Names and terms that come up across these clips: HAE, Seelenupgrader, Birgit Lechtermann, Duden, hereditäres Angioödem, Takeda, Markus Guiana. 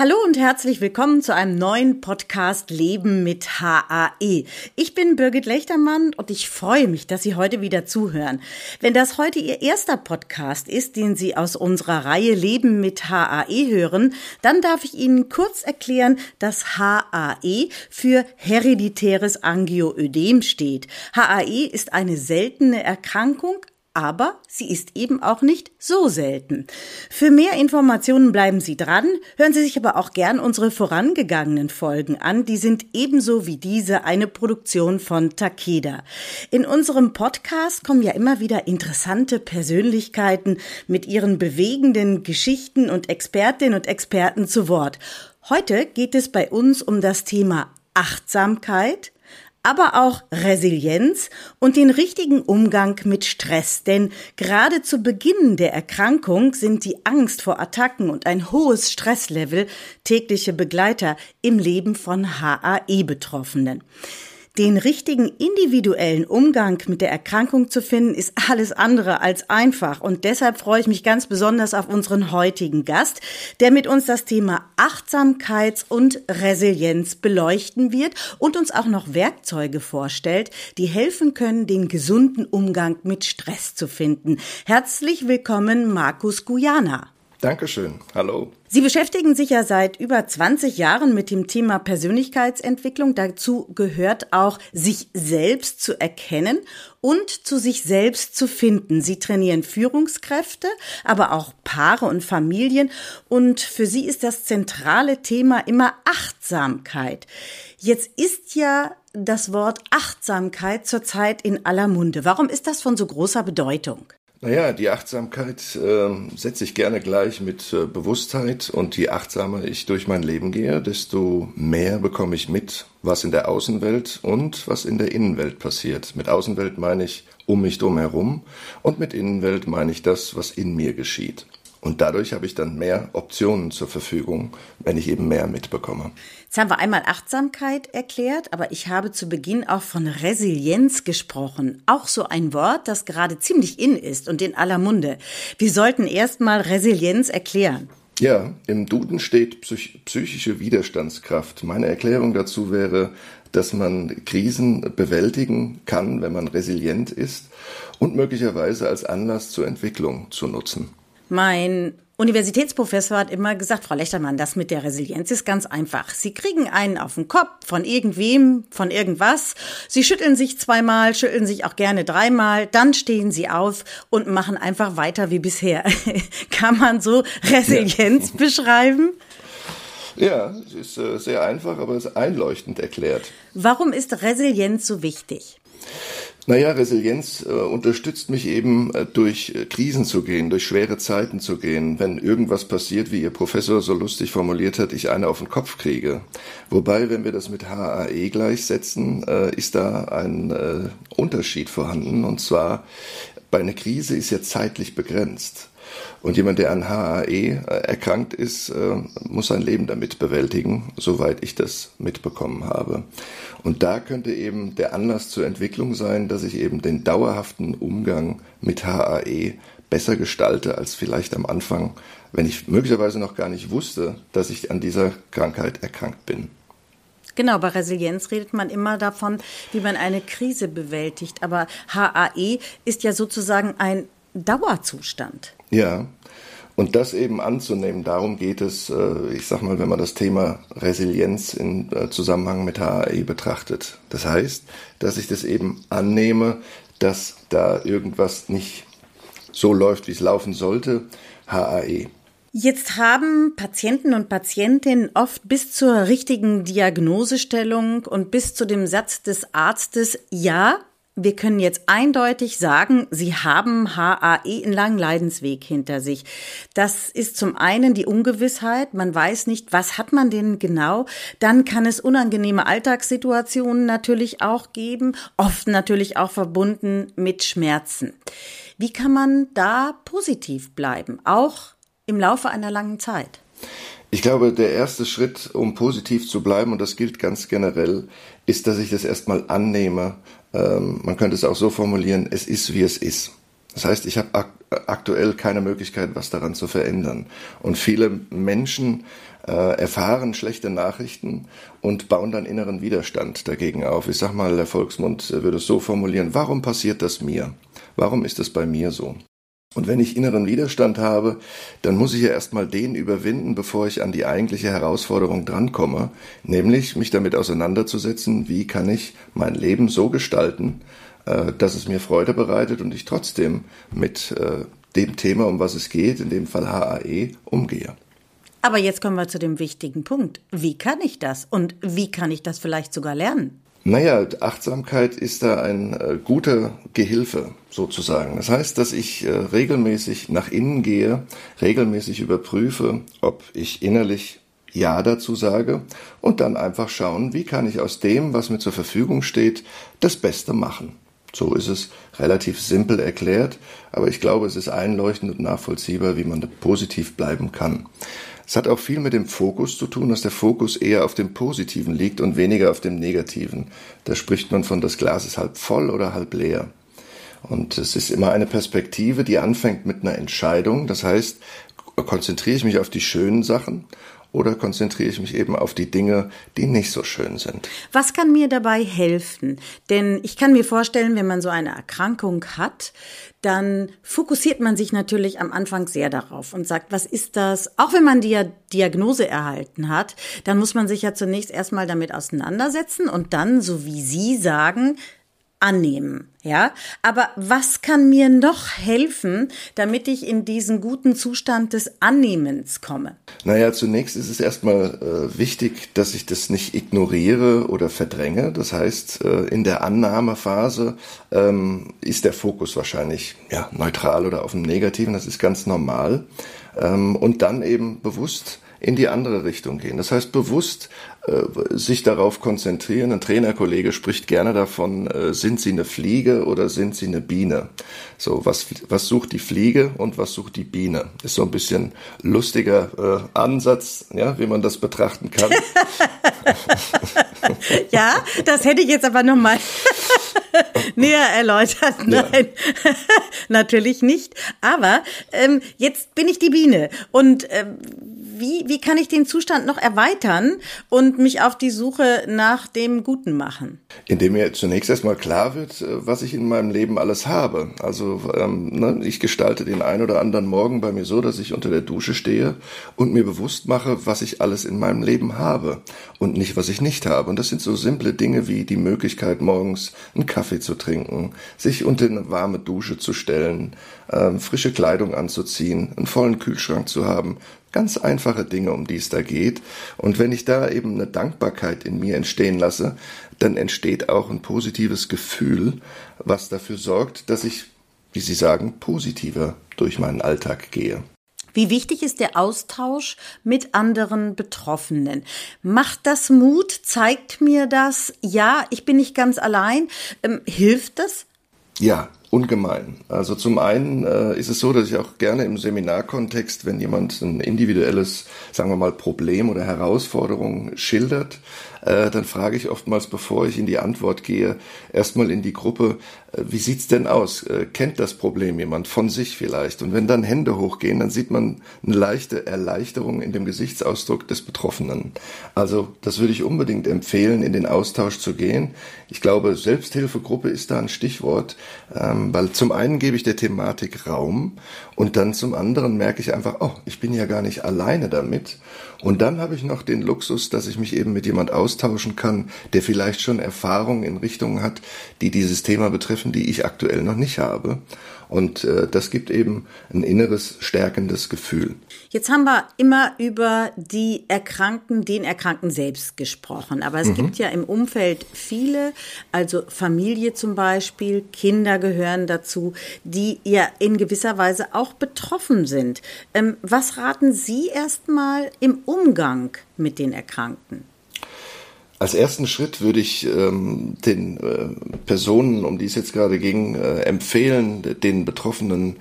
Hallo und herzlich willkommen zu einem neuen Podcast Leben mit HAE. Ich bin Birgit Lechtermann und ich freue mich, dass Sie heute wieder zuhören. Wenn das heute Ihr erster Podcast ist, den Sie aus unserer Reihe Leben mit HAE hören, dann darf ich Ihnen kurz erklären, dass HAE für hereditäres Angioödem steht. HAE ist eine seltene Erkrankung, aber sie ist eben auch nicht so selten. Für mehr Informationen bleiben Sie dran, hören Sie sich aber auch gern unsere vorangegangenen Folgen an. Die sind ebenso wie diese eine Produktion von Takeda. In unserem Podcast kommen ja immer wieder interessante Persönlichkeiten mit ihren bewegenden Geschichten und Expertinnen und Experten zu Wort. Heute geht es bei uns um das Thema Achtsamkeit, aber auch Resilienz und den richtigen Umgang mit Stress. Denn gerade zu Beginn der Erkrankung sind die Angst vor Attacken und ein hohes Stresslevel tägliche Begleiter im Leben von HAE-Betroffenen. Den richtigen individuellen Umgang mit der Erkrankung zu finden, ist alles andere als einfach. Und deshalb freue ich mich ganz besonders auf unseren heutigen Gast, der mit uns das Thema Achtsamkeits- und Resilienz beleuchten wird und uns auch noch Werkzeuge vorstellt, die helfen können, den gesunden Umgang mit Stress zu finden. Herzlich willkommen, Markus Guiana. Dankeschön. Hallo. Sie beschäftigen sich ja seit über 20 Jahren mit dem Thema Persönlichkeitsentwicklung. Dazu gehört auch, sich selbst zu erkennen und zu sich selbst zu finden. Sie trainieren Führungskräfte, aber auch Paare und Familien. Und für Sie ist das zentrale Thema immer Achtsamkeit. Jetzt ist ja das Wort Achtsamkeit zurzeit in aller Munde. Warum ist das von so großer Bedeutung? Naja, die Achtsamkeit setze ich gerne gleich mit Bewusstheit, und je achtsamer ich durch mein Leben gehe, desto mehr bekomme ich mit, was in der Außenwelt und was in der Innenwelt passiert. Mit Außenwelt meine ich um mich drumherum und mit Innenwelt meine ich das, was in mir geschieht. Und dadurch habe ich dann mehr Optionen zur Verfügung, wenn ich eben mehr mitbekomme. Jetzt haben wir einmal Achtsamkeit erklärt, aber ich habe zu Beginn auch von Resilienz gesprochen. Auch so ein Wort, das gerade ziemlich in ist und in aller Munde. Wir sollten erstmal Resilienz erklären. Ja, im Duden steht psychische Widerstandskraft. Meine Erklärung dazu wäre, dass man Krisen bewältigen kann, wenn man resilient ist, und möglicherweise als Anlass zur Entwicklung zu nutzen. Mein Universitätsprofessor hat immer gesagt, Frau Lechtermann, das mit der Resilienz ist ganz einfach. Sie kriegen einen auf den Kopf von irgendwem, von irgendwas. Sie schütteln sich zweimal, schütteln sich auch gerne dreimal. Dann stehen Sie auf und machen einfach weiter wie bisher. Kann man so Resilienz beschreiben? Ja, es ist sehr einfach, aber es ist einleuchtend erklärt. Warum ist Resilienz so wichtig? Naja, Resilienz unterstützt mich eben, durch Krisen zu gehen, durch schwere Zeiten zu gehen. Wenn irgendwas passiert, wie Ihr Professor so lustig formuliert hat, ich eine auf den Kopf kriege. Wobei, wenn wir das mit HAE gleichsetzen, ist da ein Unterschied vorhanden. Und zwar, bei einer Krise ist ja zeitlich begrenzt. Und jemand, der an HAE erkrankt ist, muss sein Leben damit bewältigen, soweit ich das mitbekommen habe. Und da könnte eben der Anlass zur Entwicklung sein, dass ich eben den dauerhaften Umgang mit HAE besser gestalte als vielleicht am Anfang, wenn ich möglicherweise noch gar nicht wusste, dass ich an dieser Krankheit erkrankt bin. Genau, bei Resilienz redet man immer davon, wie man eine Krise bewältigt. Aber HAE ist ja sozusagen ein Dauerzustand. Ja, und das eben anzunehmen, darum geht es, ich sag mal, wenn man das Thema Resilienz im Zusammenhang mit HAE betrachtet. Das heißt, dass ich das eben annehme, dass da irgendwas nicht so läuft, wie es laufen sollte, HAE. Jetzt haben Patienten und Patientinnen oft bis zur richtigen Diagnosestellung und bis zu dem Satz des Arztes, ja, wir können jetzt eindeutig sagen, Sie haben HAE, einen langen Leidensweg hinter sich. Das ist zum einen die Ungewissheit, man weiß nicht, was hat man denn genau. Dann kann es unangenehme Alltagssituationen natürlich auch geben, oft natürlich auch verbunden mit Schmerzen. Wie kann man da positiv bleiben, auch im Laufe einer langen Zeit? Ich glaube, der erste Schritt, um positiv zu bleiben, und das gilt ganz generell, ist, dass ich das erstmal annehme. Man könnte es auch so formulieren, es ist, wie es ist. Das heißt, ich habe aktuell keine Möglichkeit, was daran zu verändern. Und viele Menschen erfahren schlechte Nachrichten und bauen dann inneren Widerstand dagegen auf. Ich sag mal, der Volksmund würde es so formulieren: Warum passiert das mir? Warum ist das bei mir so? Und wenn ich inneren Widerstand habe, dann muss ich ja erstmal den überwinden, bevor ich an die eigentliche Herausforderung drankomme, nämlich mich damit auseinanderzusetzen, wie kann ich mein Leben so gestalten, dass es mir Freude bereitet und ich trotzdem mit dem Thema, um was es geht, in dem Fall HAE, umgehe. Aber jetzt kommen wir zu dem wichtigen Punkt. Wie kann ich das? Und wie kann ich das vielleicht sogar lernen? Naja, Achtsamkeit ist da ein guter Gehilfe sozusagen. Das heißt, dass ich regelmäßig nach innen gehe, regelmäßig überprüfe, ob ich innerlich Ja dazu sage und dann einfach schauen, wie kann ich aus dem, was mir zur Verfügung steht, das Beste machen. So ist es relativ simpel erklärt, aber ich glaube, es ist einleuchtend und nachvollziehbar, wie man positiv bleiben kann. Es hat auch viel mit dem Fokus zu tun, dass der Fokus eher auf dem Positiven liegt und weniger auf dem Negativen. Da spricht man von, das Glas ist halb voll oder halb leer. Und es ist immer eine Perspektive, die anfängt mit einer Entscheidung. Das heißt, konzentriere ich mich auf die schönen Sachen oder konzentriere ich mich eben auf die Dinge, die nicht so schön sind? Was kann mir dabei helfen? Denn ich kann mir vorstellen, wenn man so eine Erkrankung hat, dann fokussiert man sich natürlich am Anfang sehr darauf und sagt, was ist das? Auch wenn man die Diagnose erhalten hat, dann muss man sich ja zunächst erstmal damit auseinandersetzen und dann, so wie Sie sagen, annehmen, ja. Aber was kann mir noch helfen, damit ich in diesen guten Zustand des Annehmens komme? Naja, zunächst ist es erstmal wichtig, dass ich das nicht ignoriere oder verdränge. Das heißt, in der Annahmephase ist der Fokus wahrscheinlich ja neutral oder auf dem Negativen. Das ist ganz normal. Und dann eben bewusst in die andere Richtung gehen. Das heißt, bewusst sich darauf konzentrieren. Ein Trainerkollege spricht gerne davon, sind Sie eine Fliege oder sind Sie eine Biene? So, was sucht die Fliege und was sucht die Biene? Ist so ein bisschen lustiger Ansatz, ja, wie man das betrachten kann. Ja, das hätte ich jetzt aber nochmal näher erläutert. Nein, ja. Natürlich nicht. Aber jetzt bin ich die Biene und wie kann ich den Zustand noch erweitern und mich auf die Suche nach dem Guten machen? Indem mir zunächst erstmal klar wird, was ich in meinem Leben alles habe. Also ich gestalte den ein oder anderen Morgen bei mir so, dass ich unter der Dusche stehe und mir bewusst mache, was ich alles in meinem Leben habe und nicht, was ich nicht habe. Und das sind so simple Dinge wie die Möglichkeit, morgens einen Kaffee zu trinken, sich unter eine warme Dusche zu stellen, frische Kleidung anzuziehen, einen vollen Kühlschrank zu haben. Ganz einfache Dinge, um die es da geht. Und wenn ich da eben eine Dankbarkeit in mir entstehen lasse, dann entsteht auch ein positives Gefühl, was dafür sorgt, dass ich, wie Sie sagen, positiver durch meinen Alltag gehe. Wie wichtig ist der Austausch mit anderen Betroffenen? Macht das Mut? Zeigt mir das? Ja, ich bin nicht ganz allein. Hilft das? Ja, ungemein. Also zum einen ist es so, dass ich auch gerne im Seminarkontext, wenn jemand ein individuelles, sagen wir mal, Problem oder Herausforderung schildert, dann frage ich oftmals, bevor ich in die Antwort gehe, erstmal in die Gruppe, wie sieht's denn aus? Kennt das Problem jemand von sich vielleicht? Und wenn dann Hände hochgehen, dann sieht man eine leichte Erleichterung in dem Gesichtsausdruck des Betroffenen. Also das würde ich unbedingt empfehlen, in den Austausch zu gehen. Ich glaube, Selbsthilfegruppe ist da ein Stichwort, weil zum einen gebe ich der Thematik Raum und dann zum anderen merke ich einfach, oh, ich bin ja gar nicht alleine damit. Und dann habe ich noch den Luxus, dass ich mich eben mit jemand austauschen kann, der vielleicht schon Erfahrungen in Richtungen hat, die dieses Thema betreffen, die ich aktuell noch nicht habe. Und das gibt eben ein inneres, stärkendes Gefühl. Jetzt haben wir immer über die Erkrankten, den Erkrankten selbst gesprochen. Aber es gibt ja im Umfeld viele, also Familie zum Beispiel, Kinder gehören dazu, die ja in gewisser Weise auch betroffen sind. Was raten Sie erstmal im Umgang mit den Erkrankten? Als ersten Schritt würde ich den Personen, um die es jetzt gerade ging, empfehlen, den Betroffenen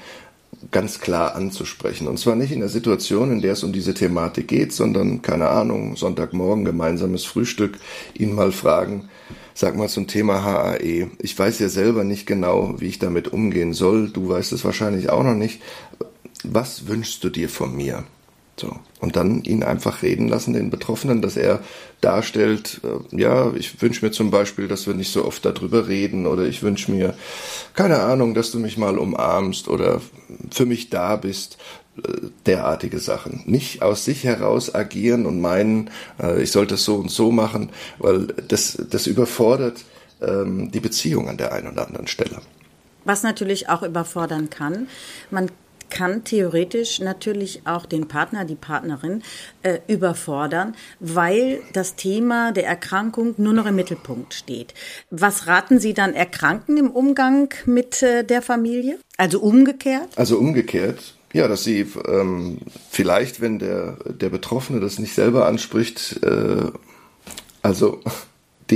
ganz klar anzusprechen. Und zwar nicht in der Situation, in der es um diese Thematik geht, sondern, keine Ahnung, Sonntagmorgen, gemeinsames Frühstück, ihn mal fragen, sag mal zum Thema HAE. Ich weiß ja selber nicht genau, wie ich damit umgehen soll. Du weißt es wahrscheinlich auch noch nicht. Was wünschst du dir von mir? So. Und dann ihn einfach reden lassen, den Betroffenen, dass er darstellt, ja, ich wünsche mir zum Beispiel, dass wir nicht so oft darüber reden, oder ich wünsche mir, keine Ahnung, dass du mich mal umarmst oder für mich da bist, derartige Sachen. Nicht aus sich heraus agieren und meinen, ich sollte es so und so machen, weil das überfordert die Beziehung an der einen oder anderen Stelle. Was natürlich auch überfordern kann, man kann theoretisch natürlich auch den Partner, die Partnerin überfordern, weil das Thema der Erkrankung nur noch im Mittelpunkt steht. Was raten Sie dann Erkrankten im Umgang mit der Familie? Also umgekehrt? Ja, dass sie vielleicht, wenn der Betroffene das nicht selber anspricht,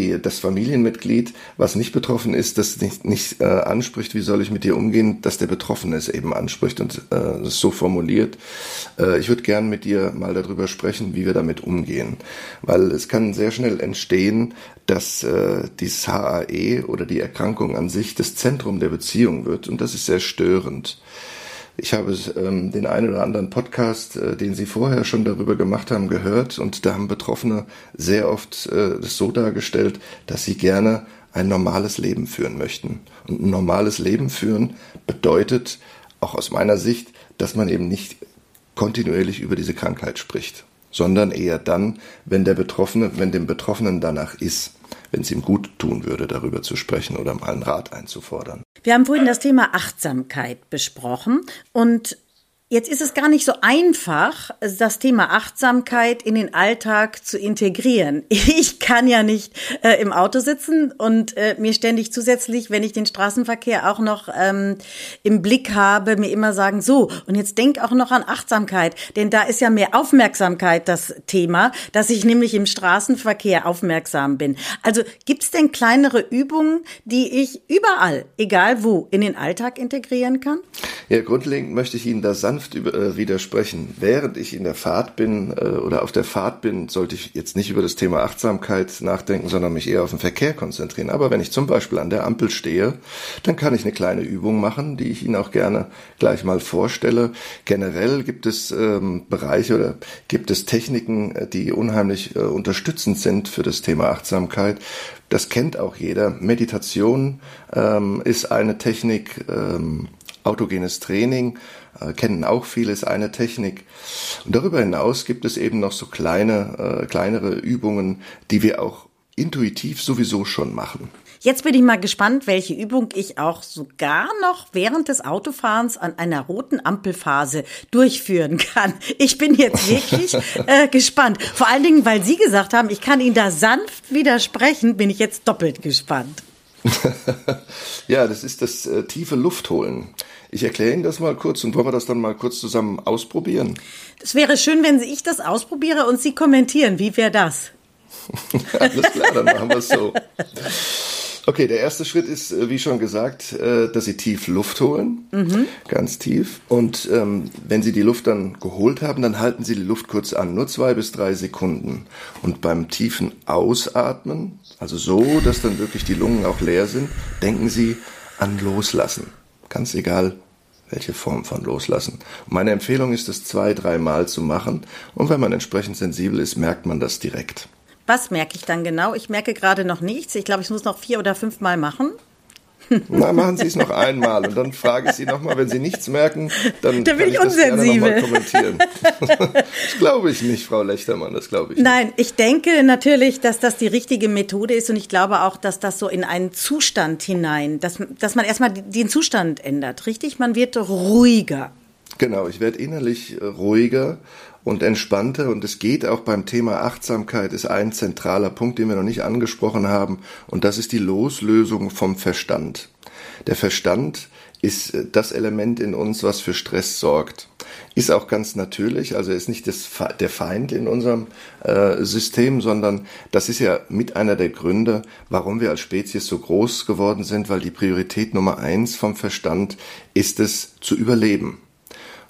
das Familienmitglied, was nicht betroffen ist, das nicht anspricht, wie soll ich mit dir umgehen, dass der Betroffene es eben anspricht und es so formuliert, ich würde gern mit dir mal darüber sprechen, wie wir damit umgehen. Weil es kann sehr schnell entstehen, dass dieses HAE oder die Erkrankung an sich das Zentrum der Beziehung wird, und das ist sehr störend. Ich habe den einen oder anderen Podcast, den Sie vorher schon darüber gemacht haben, gehört, und da haben Betroffene sehr oft das so dargestellt, dass sie gerne ein normales Leben führen möchten. Und ein normales Leben führen bedeutet, auch aus meiner Sicht, dass man eben nicht kontinuierlich über diese Krankheit spricht, sondern eher dann, wenn dem Betroffenen danach ist, wenn es ihm gut tun würde, darüber zu sprechen oder mal einen Rat einzufordern. Wir haben vorhin das Thema Achtsamkeit besprochen, und jetzt ist es gar nicht so einfach, das Thema Achtsamkeit in den Alltag zu integrieren. Ich kann ja nicht im Auto sitzen und mir ständig zusätzlich, wenn ich den Straßenverkehr auch noch im Blick habe, mir immer sagen, so, und jetzt denk auch noch an Achtsamkeit. Denn da ist ja mehr Aufmerksamkeit das Thema, dass ich nämlich im Straßenverkehr aufmerksam bin. Also gibt's denn kleinere Übungen, die ich überall, egal wo, in den Alltag integrieren kann? Ja, grundlegend möchte ich Ihnen da sanft widersprechen. Während ich in der Fahrt bin oder auf der Fahrt bin, sollte ich jetzt nicht über das Thema Achtsamkeit nachdenken, sondern mich eher auf den Verkehr konzentrieren. Aber wenn ich zum Beispiel an der Ampel stehe, dann kann ich eine kleine Übung machen, die ich Ihnen auch gerne gleich mal vorstelle. Generell gibt es Bereiche oder gibt es Techniken, die unheimlich unterstützend sind für das Thema Achtsamkeit. Das kennt auch jeder. Meditation ist eine Technik, autogenes Training kennen auch viele, ist eine Technik. Und darüber hinaus gibt es eben noch so kleinere Übungen, die wir auch intuitiv sowieso schon machen. Jetzt bin ich mal gespannt, welche Übung ich auch sogar noch während des Autofahrens an einer roten Ampelphase durchführen kann. Ich bin jetzt wirklich gespannt. Vor allen Dingen, weil Sie gesagt haben, ich kann Ihnen da sanft widersprechen, bin ich jetzt doppelt gespannt. Ja, das ist das tiefe Luftholen. Ich erkläre Ihnen das mal kurz, und wollen wir das dann mal kurz zusammen ausprobieren? Es wäre schön, wenn ich das ausprobiere und Sie kommentieren. Wie wäre das? Alles klar, dann machen wir es so. Okay, der erste Schritt ist, wie schon gesagt, dass Sie tief Luft holen, ganz tief. Und wenn Sie die Luft dann geholt haben, dann halten Sie die Luft kurz an, nur 2 bis 3 Sekunden. Und beim tiefen Ausatmen, also so, dass dann wirklich die Lungen auch leer sind, denken Sie an Loslassen. Ganz egal, welche Form von Loslassen. Und meine Empfehlung ist, das 2-3 Mal zu machen. Und wenn man entsprechend sensibel ist, merkt man das direkt. Was merke ich dann genau? Ich merke gerade noch nichts. Ich glaube, ich muss noch 4 oder 5 Mal machen. Na, machen Sie es noch einmal, und dann frage ich Sie nochmal, wenn Sie nichts merken, dann bin ich unsensibel. Das gerne nochmal kommentieren. Das glaube ich nicht, Frau Lechtermann, das glaube ich nicht. Nein, ich denke natürlich, dass das die richtige Methode ist, und ich glaube auch, dass das so in einen Zustand hinein, dass man erstmal den Zustand ändert, richtig? Man wird ruhiger. Genau, ich werde innerlich ruhiger und entspannter, und es geht auch beim Thema Achtsamkeit, ist ein zentraler Punkt, den wir noch nicht angesprochen haben, und das ist die Loslösung vom Verstand. Der Verstand ist das Element in uns, was für Stress sorgt. Ist auch ganz natürlich, also ist nicht der Feind in unserem System, sondern das ist ja mit einer der Gründe, warum wir als Spezies so groß geworden sind, weil die Priorität Nummer 1 vom Verstand ist es, zu überleben.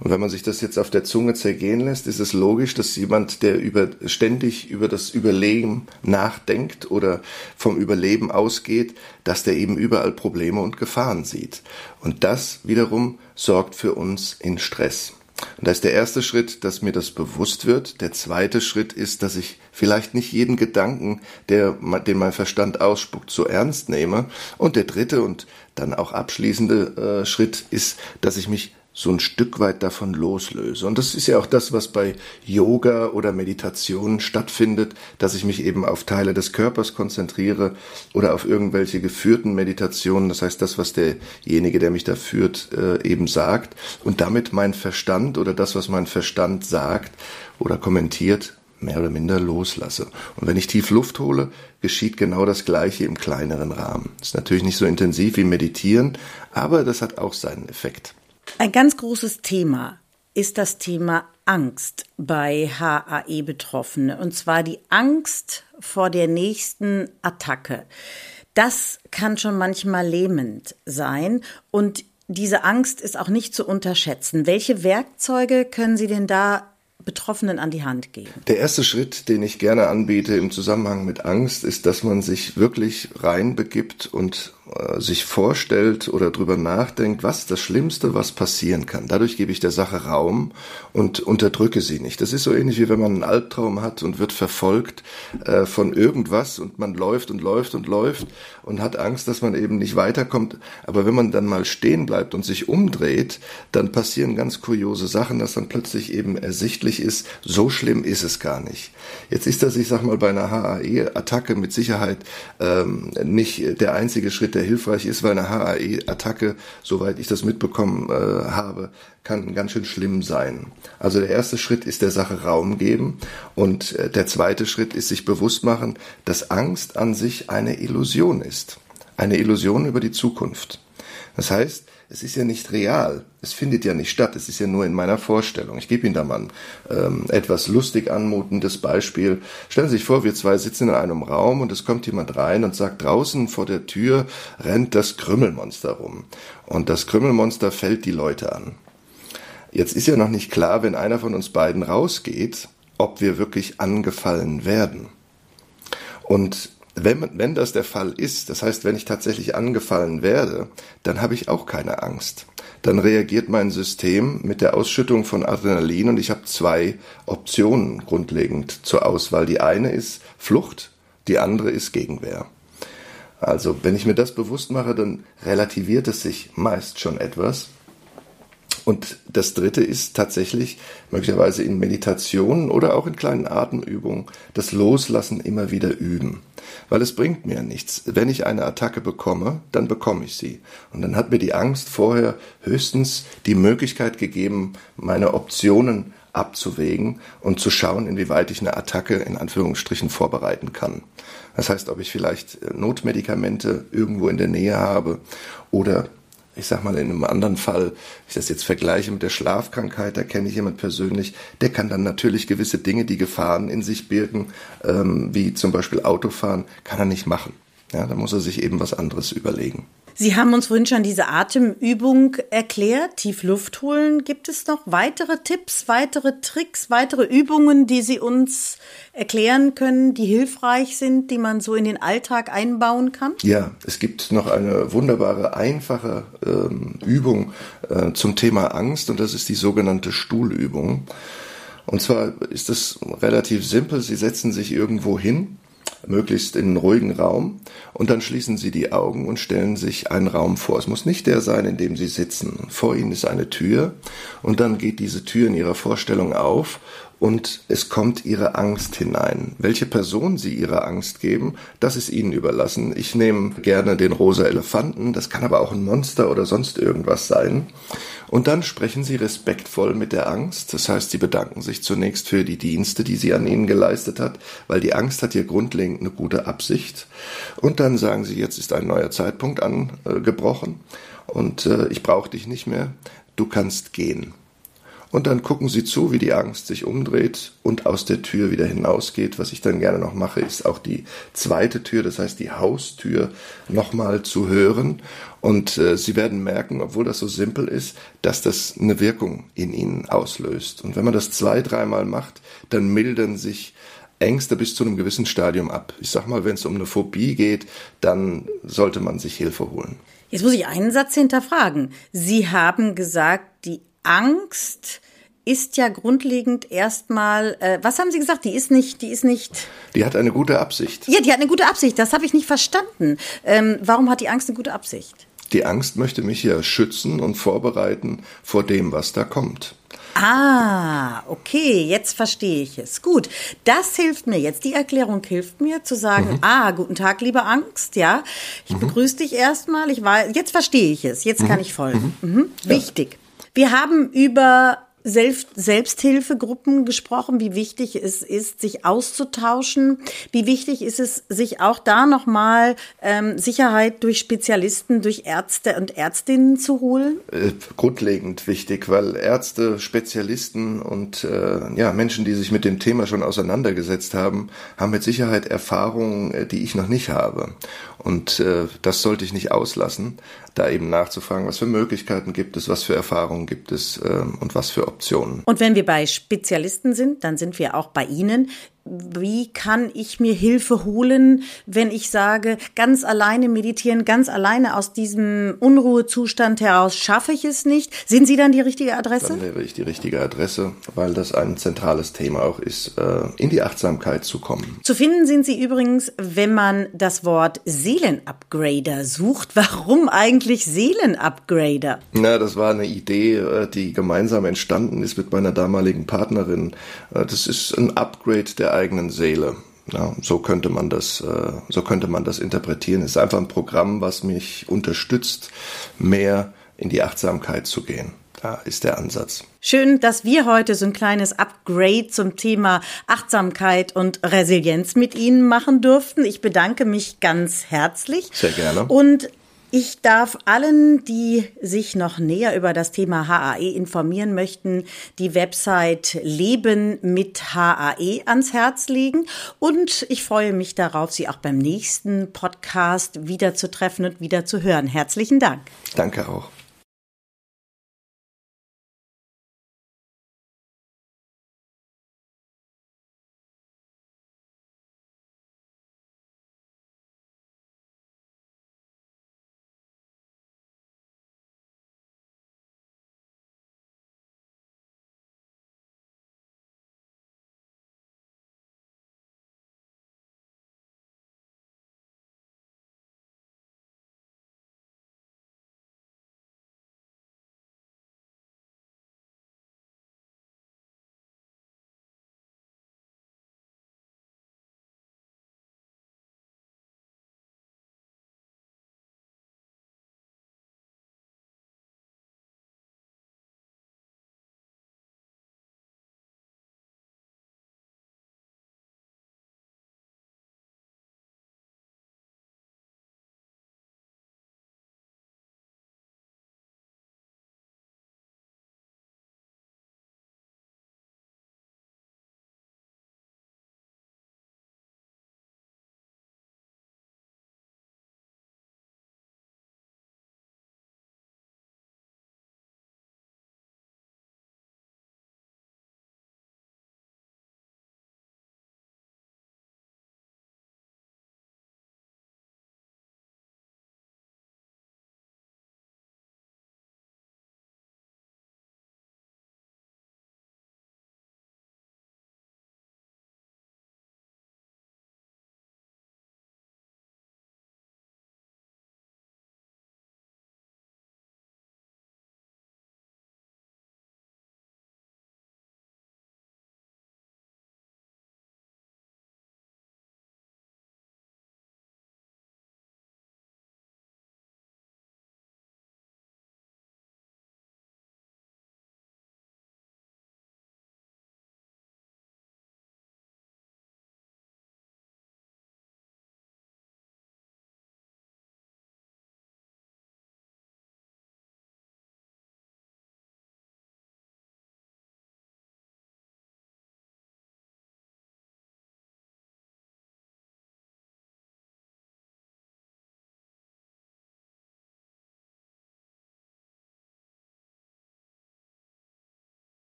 Und wenn man sich das jetzt auf der Zunge zergehen lässt, ist es logisch, dass jemand, der ständig über das Überleben nachdenkt oder vom Überleben ausgeht, dass der eben überall Probleme und Gefahren sieht. Und das wiederum sorgt für uns in Stress. Und da ist der erste Schritt, dass mir das bewusst wird. Der zweite Schritt ist, dass ich vielleicht nicht jeden Gedanken, den mein Verstand ausspuckt, so ernst nehme. Und der dritte und dann auch abschließende Schritt ist, dass ich mich so ein Stück weit davon loslöse. Und das ist ja auch das, was bei Yoga oder Meditationen stattfindet, dass ich mich eben auf Teile des Körpers konzentriere oder auf irgendwelche geführten Meditationen. Das heißt, das, was derjenige, der mich da führt, eben sagt und damit mein Verstand oder das, was mein Verstand sagt oder kommentiert, mehr oder minder loslasse. Und wenn ich tief Luft hole, geschieht genau das Gleiche im kleineren Rahmen. Ist natürlich nicht so intensiv wie Meditieren, aber das hat auch seinen Effekt. Ein ganz großes Thema ist das Thema Angst bei HAE-Betroffenen, und zwar die Angst vor der nächsten Attacke. Das kann schon manchmal lähmend sein, und diese Angst ist auch nicht zu unterschätzen. Welche Werkzeuge können Sie denn da Betroffenen an die Hand geben? Der erste Schritt, den ich gerne anbiete im Zusammenhang mit Angst, ist, dass man sich wirklich reinbegibt und sich vorstellt oder drüber nachdenkt, was ist das Schlimmste, was passieren kann. Dadurch gebe ich der Sache Raum und unterdrücke sie nicht. Das ist so ähnlich, wie wenn man einen Albtraum hat und wird verfolgt von irgendwas und man läuft und läuft und läuft und hat Angst, dass man eben nicht weiterkommt. Aber wenn man dann mal stehen bleibt und sich umdreht, dann passieren ganz kuriose Sachen, dass dann plötzlich eben ersichtlich ist, so schlimm ist es gar nicht. Jetzt ist das, ich sag mal, bei einer HAE-Attacke mit Sicherheit nicht der einzige Schritt, der hilfreich ist, weil eine HAE-Attacke, soweit ich das mitbekommen habe, kann ganz schön schlimm sein. Also der erste Schritt ist, der Sache Raum geben, und der zweite Schritt ist, sich bewusst machen, dass Angst an sich eine Illusion ist. Eine Illusion über die Zukunft. Das heißt, es ist ja nicht real, es findet ja nicht statt, es ist ja nur in meiner Vorstellung. Ich gebe Ihnen da mal ein etwas lustig anmutendes Beispiel. Stellen Sie sich vor, wir zwei sitzen in einem Raum und es kommt jemand rein und sagt, draußen vor der Tür rennt das Krümelmonster rum. Und das Krümelmonster fällt die Leute an. Jetzt ist ja noch nicht klar, wenn einer von uns beiden rausgeht, ob wir wirklich angefallen werden. Und wenn das der Fall ist, das heißt, wenn ich tatsächlich angefallen werde, dann habe ich auch keine Angst. Dann reagiert mein System mit der Ausschüttung von Adrenalin, und ich habe 2 Optionen grundlegend zur Auswahl. Die eine ist Flucht, die andere ist Gegenwehr. Also, wenn ich mir das bewusst mache, dann relativiert es sich meist schon etwas. Und das dritte ist tatsächlich möglicherweise in Meditationen oder auch in kleinen Atemübungen das Loslassen immer wieder üben. Weil es bringt mir nichts. Wenn ich eine Attacke bekomme, dann bekomme ich sie. Und dann hat mir die Angst vorher höchstens die Möglichkeit gegeben, meine Optionen abzuwägen und zu schauen, inwieweit ich eine Attacke in Anführungsstrichen vorbereiten kann. Das heißt, ob ich vielleicht Notmedikamente irgendwo in der Nähe habe oder, ich sag mal, in einem anderen Fall, wenn ich das jetzt vergleiche mit der Schlafkrankheit, da kenne ich jemand persönlich, der kann dann natürlich gewisse Dinge, die Gefahren in sich birgen, wie zum Beispiel Autofahren, kann er nicht machen. Ja, da muss er sich eben was anderes überlegen. Sie haben uns vorhin schon diese Atemübung erklärt, tief Luft holen. Gibt es noch weitere Tipps, weitere Tricks, weitere Übungen, die Sie uns erklären können, die hilfreich sind, die man so in den Alltag einbauen kann? Ja, es gibt noch eine wunderbare, einfache Übung zum Thema Angst, und das ist die sogenannte Stuhlübung. Und zwar ist das relativ simpel. Sie setzen sich irgendwo hin, möglichst in einen ruhigen Raum, und dann schließen Sie die Augen und stellen sich einen Raum vor. Es muss nicht der sein, in dem Sie sitzen. Vor Ihnen ist eine Tür, und dann geht diese Tür in Ihrer Vorstellung auf und es kommt Ihre Angst hinein. Welche Person Sie Ihrer Angst geben, das ist Ihnen überlassen. Ich nehme gerne den rosa Elefanten, das kann aber auch ein Monster oder sonst irgendwas sein. Und dann sprechen Sie respektvoll mit der Angst. Das heißt, Sie bedanken sich zunächst für die Dienste, die sie an Ihnen geleistet hat, weil die Angst hat ja grundlegend eine gute Absicht. Und dann sagen Sie, jetzt ist ein neuer Zeitpunkt angebrochen und ich brauche dich nicht mehr, du kannst gehen. Und dann gucken sie zu, wie die Angst sich umdreht und aus der Tür wieder hinausgeht. Was ich dann gerne noch mache, ist auch die zweite Tür, das heißt die Haustür, nochmal zu hören. Und sie werden merken, obwohl das so simpel ist, dass das eine Wirkung in ihnen auslöst. Und wenn man das 2-3 Mal macht, dann mildern sich Ängste bis zu einem gewissen Stadium ab. Ich sag mal, wenn es um eine Phobie geht, dann sollte man sich Hilfe holen. Jetzt muss ich einen Satz hinterfragen. Sie haben gesagt, die Angst ist ja grundlegend erstmal, was haben Sie gesagt? Die ist nicht. Die hat eine gute Absicht. Ja, die hat eine gute Absicht. Das habe ich nicht verstanden. Warum hat die Angst eine gute Absicht? Die Angst möchte mich ja schützen und vorbereiten vor dem, was da kommt. Ah, okay, jetzt verstehe ich es. Gut, das hilft mir jetzt. Die Erklärung hilft mir zu sagen, guten Tag, liebe Angst, ja. Ich begrüße dich erstmal. Ich weiß, jetzt verstehe ich es. Jetzt kann ich folgen. Wichtig. Wir haben über Selbsthilfegruppen gesprochen, wie wichtig es ist, sich auszutauschen, wie wichtig ist es, sich auch da nochmal Sicherheit durch Spezialisten, durch Ärzte und Ärztinnen zu holen? Grundlegend wichtig, weil Ärzte, Spezialisten und Menschen, die sich mit dem Thema schon auseinandergesetzt haben, haben mit Sicherheit Erfahrungen, die ich noch nicht habe. Und das sollte ich nicht auslassen, da eben nachzufragen, was für Möglichkeiten gibt es, was für Erfahrungen gibt es und was für Optionen. Und wenn wir bei Spezialisten sind, dann sind wir auch bei Ihnen. Wie kann ich mir Hilfe holen, wenn ich sage, ganz alleine meditieren, ganz alleine aus diesem Unruhezustand heraus schaffe ich es nicht? Sind Sie dann die richtige Adresse? Dann wäre ich die richtige Adresse, weil das ein zentrales Thema auch ist, in die Achtsamkeit zu kommen. Zu finden sind Sie übrigens, wenn man das Wort Seelenupgrader sucht. Warum eigentlich Seelenupgrader? Na, das war eine Idee, die gemeinsam entstanden ist mit meiner damaligen Partnerin. Das ist ein Upgrade der eigenen Seele. Ja, so könnte man das interpretieren. Es ist einfach ein Programm, was mich unterstützt, mehr in die Achtsamkeit zu gehen. Da ist der Ansatz. Schön, dass wir heute so ein kleines Upgrade zum Thema Achtsamkeit und Resilienz mit Ihnen machen durften. Ich bedanke mich ganz herzlich. Sehr gerne. Und ich darf allen, die sich noch näher über das Thema HAE informieren möchten, die Website Leben mit HAE ans Herz legen. Und ich freue mich darauf, Sie auch beim nächsten Podcast wieder zu treffen und wieder zu hören. Herzlichen Dank. Danke auch.